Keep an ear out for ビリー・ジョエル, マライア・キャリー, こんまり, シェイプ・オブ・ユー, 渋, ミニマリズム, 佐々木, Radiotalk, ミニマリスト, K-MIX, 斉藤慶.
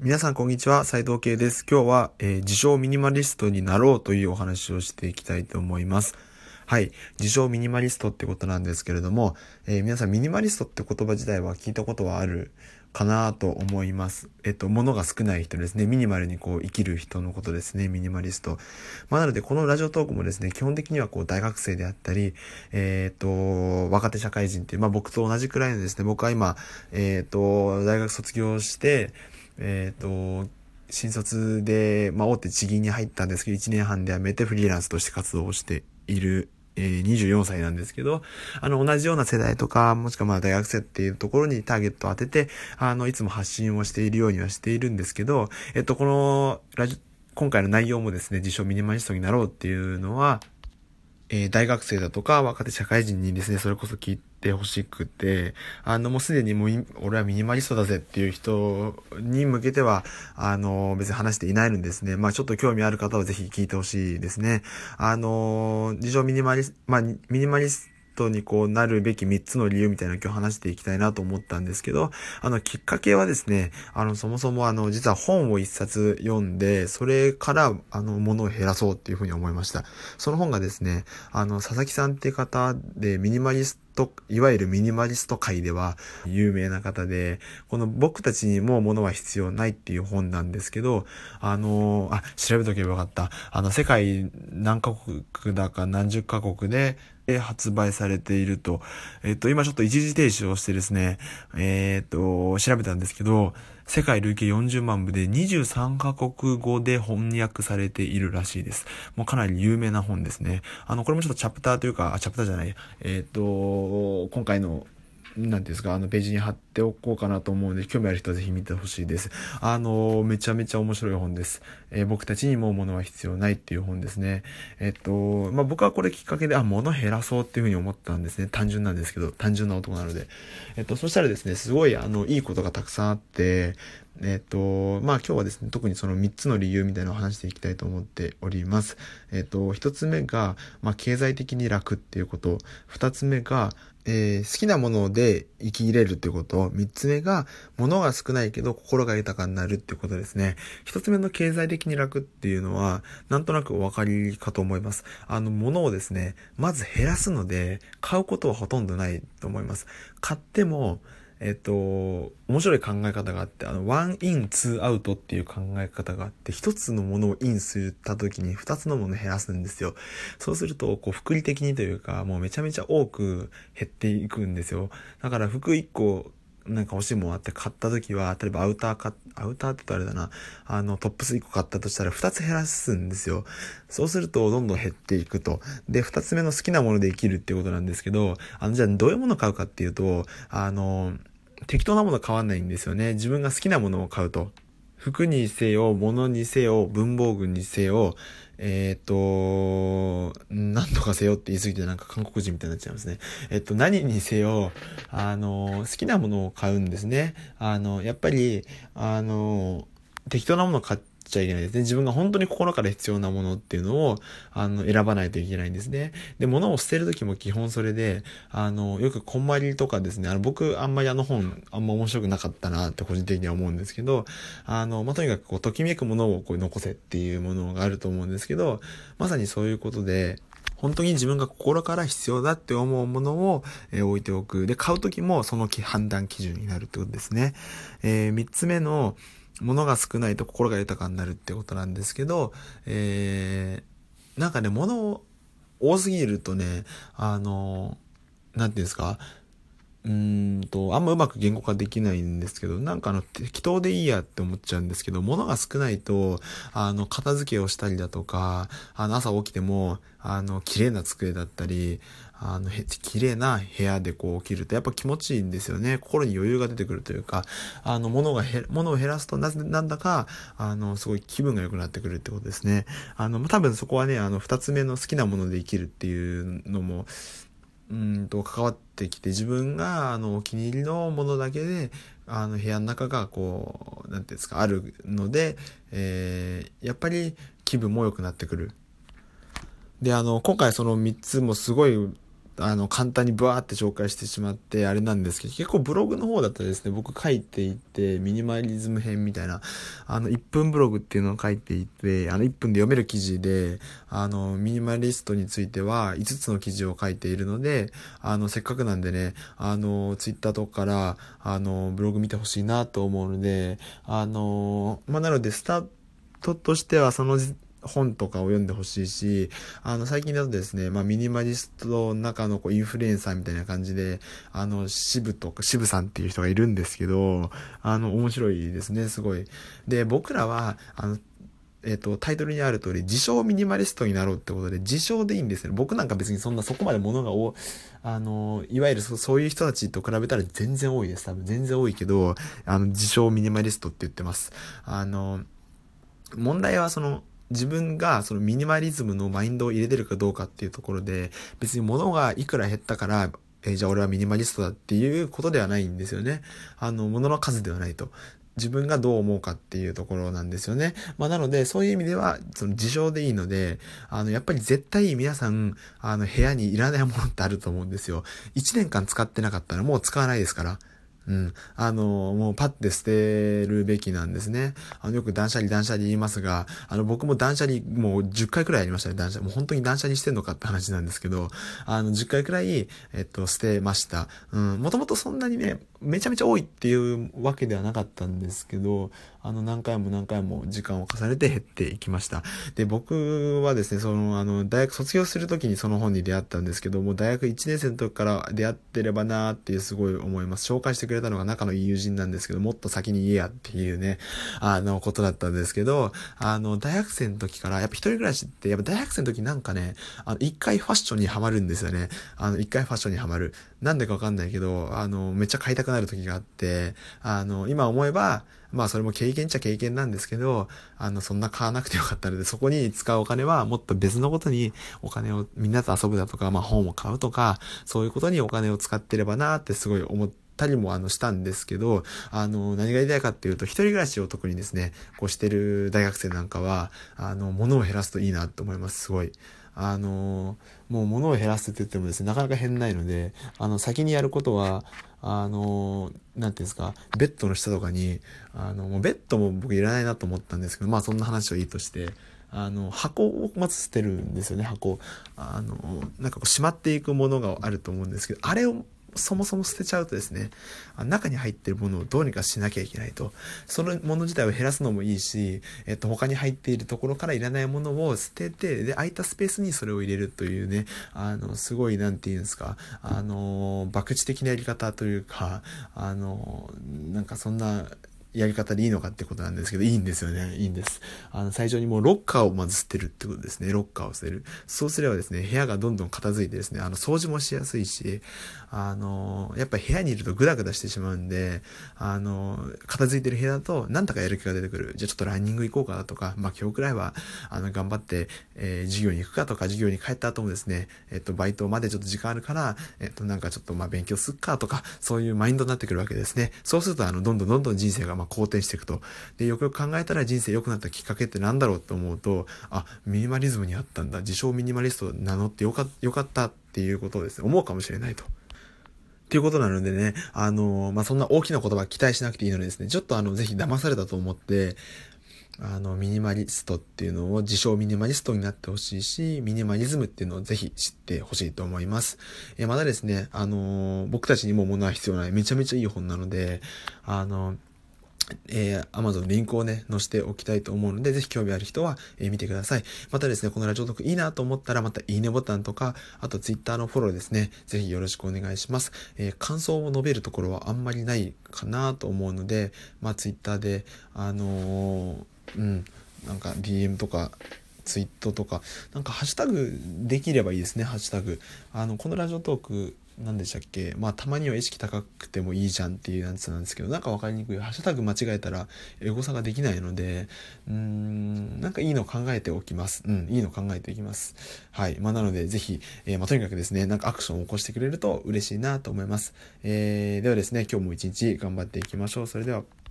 皆さんこんにちは、斉藤慶です。今日は、自称ミニマリストになろうというお話をしていきたいと思います。はい、自称ミニマリストってことなんですけれども、皆さんミニマリストって言葉自体は聞いたことはあるかなと思います。物が少ない人ですね。ミニマルにこう生きる人のことですね。ミニマリスト。まあなのでこのラジオトークもですね、基本的にはこう大学生であったり、若手社会人っていう、まあ僕と同じくらいのですね、僕は今、大学卒業して、新卒で、まあ、大手地銀に入ったんですけど、1年半で辞めてフリーランスとして活動をしている、24歳なんですけど、同じような世代とか、もしくはまあ大学生っていうところにターゲットを当てて、いつも発信をしているようにはしているんですけど、この今回の内容もですね、自称ミニマリストになろうっていうのは、大学生だとか若手社会人にですね、それこそ聞いてほしくて、もうすでにもう俺はミニマリストだぜっていう人に向けては、別に話していないのですね。まあちょっと興味ある方はぜひ聞いてほしいですね。自称ミニマリストにこうなるべき3つの理由みたいなのを今日話していきたいなと思ったんですけど、きっかけはですね、そもそも実は本を一冊読んで、それから物を減らそうっていうふうに思いました。その本がですね、佐々木さんって方でミニマリスト、いわゆるミニマリスト界では有名な方で、この僕たちにも物は必要ないっていう本なんですけど、調べとけばよかった。世界何カ国だか何十カ国で発売されていると。今ちょっと一時停止をしてですね、調べたんですけど、世界累計40万部で23カ国語で翻訳されているらしいです。もうかなり有名な本ですね。これもちょっとチャプターというか、チャプターじゃない、今回のなんていうんですか、ページに貼っておこうかなと思うので、興味ある人はぜひ見てほしいです。めちゃめちゃ面白い本です。僕たちにも物は必要ないっていう本ですね。まあ、僕はこれきっかけで、物減らそうっていうふうに思ったんですね。単純なんですけど、単純な男なので。そしたらですね、すごい、いいことがたくさんあって、まあ、今日はですね、特にその3つの理由みたいなのを話していきたいと思っております。1つ目が、まあ、経済的に楽っていうこと。2つ目が、好きなもので生き入れるっていうこと。3つ目が、物が少ないけど心が豊かになるっていうことですね。1つ目の経済的に楽っていうのは、なんとなくお分かりかと思います。物をですね、まず減らすので、買うことはほとんどないと思います。買っても、面白い考え方があって、ワンインツーアウトっていう考え方があって、一つのものをインした時に二つのものを減らすんですよ。そうすると、こう、複利的にというか、もうめちゃめちゃ多く減っていくんですよ。だから、服一個、なんか欲しいもんあって買った時は、例えばアウターって言うとあれだな、トップス1個買ったとしたら2つ減らすんですよ。そうするとどんどん減っていくと。で、2つ目の好きなもので生きるっていうことなんですけど、じゃあどういうものを買うかっていうと、適当なもの買わないんですよね。自分が好きなものを買うと。服にせよ、物にせよ、文房具にせよ、なんとかせよって言い過ぎてなんか韓国人みたいになっちゃいますね。何にせよ、好きなものを買うんですね。やっぱり、適当なものを買っちゃいけないですね。自分が本当に心から必要なものっていうのを、選ばないといけないんですね。で、物を捨てるときも基本それで、よくこんまりとかですね、僕あんまり本、あんま面白くなかったなって個人的には思うんですけど、まあ、とにかくこう、ときめくものをこう残せっていうものがあると思うんですけど、まさにそういうことで、本当に自分が心から必要だって思うものを、置いておく。で、買うときもその判断基準になるってことですね。3つ目の、物が少ないと心が豊かになるってことなんですけど、なんかね、物多すぎるとね、なんていうんですか、あんまうまく言語化できないんですけど、なんか適当でいいやって思っちゃうんですけど、物が少ないと、片付けをしたりだとか、朝起きても、綺麗な机だったり、綺麗な部屋でこう起きるとやっぱ気持ちいいんですよね。心に余裕が出てくるというか、物を減らすとなんだか、すごい気分が良くなってくるってことですね。多分そこはね、二つ目の好きなもので生きるっていうのも、関わってきて、自分がお気に入りのものだけで部屋の中がこうなんていうんですかあるので、やっぱり気分も良くなってくる。で今回その3つもすごい簡単にブワーって紹介してしまってあれなんですけど、結構ブログの方だったらですね、僕書いていて、ミニマリズム編みたいな1分ブログっていうのを書いていて、1分で読める記事でミニマリストについては5つの記事を書いているので、せっかくなんでね、ツイッターとかからブログ見てほしいなと思うので、なのでスタートとしてはその本とかを読んでほしいし、最近だとですね、ミニマリストの中のインフルエンサーみたいな感じで、渋さんっていう人がいるんですけど、面白いですね、すごい。で、僕らは、タイトルにある通り、自称ミニマリストになろうってことで、自称でいいんですよ。僕なんか別にそこまで物がいわゆるそういう人たちと比べたら全然多いです。多分全然多いけど、自称ミニマリストって言ってます。問題は自分がそのミニマリズムのマインドを入れてるかどうかっていうところで、別に物がいくら減ったから、じゃあ俺はミニマリストだっていうことではないんですよね。物の数ではないと。自分がどう思うかっていうところなんですよね。なので、そういう意味では、自称でいいので、やっぱり絶対皆さん、部屋にいらないものってあると思うんですよ。1年間使ってなかったらもう使わないですから。うん。もうパッて捨てるべきなんですね。よく断捨離言いますが、僕も断捨離もう10回くらいやりましたね、断捨離。もう本当に断捨離してんのかって話なんですけど、10回くらい、捨てました。うん。もともとそんなにね、めちゃめちゃ多いっていうわけではなかったんですけど、何回も時間を重ねて減っていきました。で、僕はですね、大学卒業するときにその本に出会ったんですけど、もう大学1年生の時から出会ってればなーっていうすごい思います。紹介してくれたのが仲のいい友人なんですけど、もっと先に言えやっていうね、ことだったんですけど、大学生の時から、やっぱ一人暮らしって、やっぱ大学生の時なんかね、一回ファッションにはまるんですよね。なんでかわかんないけど、めっちゃ買いたくなる時があって、今思えば、それも経験っちゃ経験なんですけど、そんな買わなくてよかったので、そこに使うお金はもっと別のことにお金をみんなと遊ぶだとか、本を買うとか、そういうことにお金を使ってればなーってすごい思って、たりもしたんですけど、何が言いたいかっていうと、一人暮らしを特にですね、してる大学生なんかは、物を減らすといいなと思います。すごい。もう物を減らすって言ってもですね、なかなか減ないので、先にやることは、なんていうんですか、ベッドの下とかに、もうベッドも僕いらないなと思ったんですけど、そんな話はいいとして、箱をまず捨てるんですよね、箱。しまっていくものがあると思うんですけど、あれを、そもそも捨てちゃうとですね、中に入ってるものをどうにかしなきゃいけないと。そのもの自体を減らすのもいいし、他に入っているところからいらないものを捨てて、で、空いたスペースにそれを入れるというね、すごい、なんていうんですか、博打的なやり方というか、そんな、やり方でいいのかってことなんですけど、いいんですよね。いいんです。最初にもうロッカーをまず捨てるってことですね。ロッカーを捨てる。そうすればですね、部屋がどんどん片付いてですね、掃除もしやすいし、やっぱり部屋にいるとグダグダしてしまうんで、片付いてる部屋だと、なんだかやる気が出てくる。じゃあちょっとランニング行こうかとか、今日くらいは、頑張って、授業に行くかとか、授業に帰った後もですね、バイトまでちょっと時間あるから、勉強すっかとか、そういうマインドになってくるわけですね。そうすると、どんどん人生が好転していくと。で、よくよく考えたら人生良くなったきっかけってなんだろうと思うと、ミニマリズムにあったんだ。自称ミニマリスト名乗ってよかったっていうことをですね、思うかもしれないと。っていうことなのでね、そんな大きな言葉期待しなくていいのでですね、ちょっとぜひ騙されたと思って、ミニマリストっていうのを自称ミニマリストになってほしいし、ミニマリズムっていうのをぜひ知ってほしいと思います。まだですね、僕たちにも物は必要ない。めちゃめちゃいい本なので、Amazon のリンクをね、載せておきたいと思うので、ぜひ興味ある人は、見てください。またですね、このラジオトークいいなと思ったら、またいいねボタンとか、あと Twitter のフォローですね、ぜひよろしくお願いします。感想を述べるところはあんまりないかなと思うので、Twitter で、DM とか、ツイートとか、ハッシュタグできればいいですね、ハッシュタグ。このラジオトーク、何でしたっけ、たまには意識高くてもいいじゃんっていうやつなんですけど、わかりにくい。ハッシュタグ間違えたらエゴサができないので、いいの考えておきます。いいの考えておきます。はい。なので、ぜひ、とにかくですね、アクションを起こしてくれると嬉しいなと思います。ではですね、今日も一日頑張っていきましょう。それでは。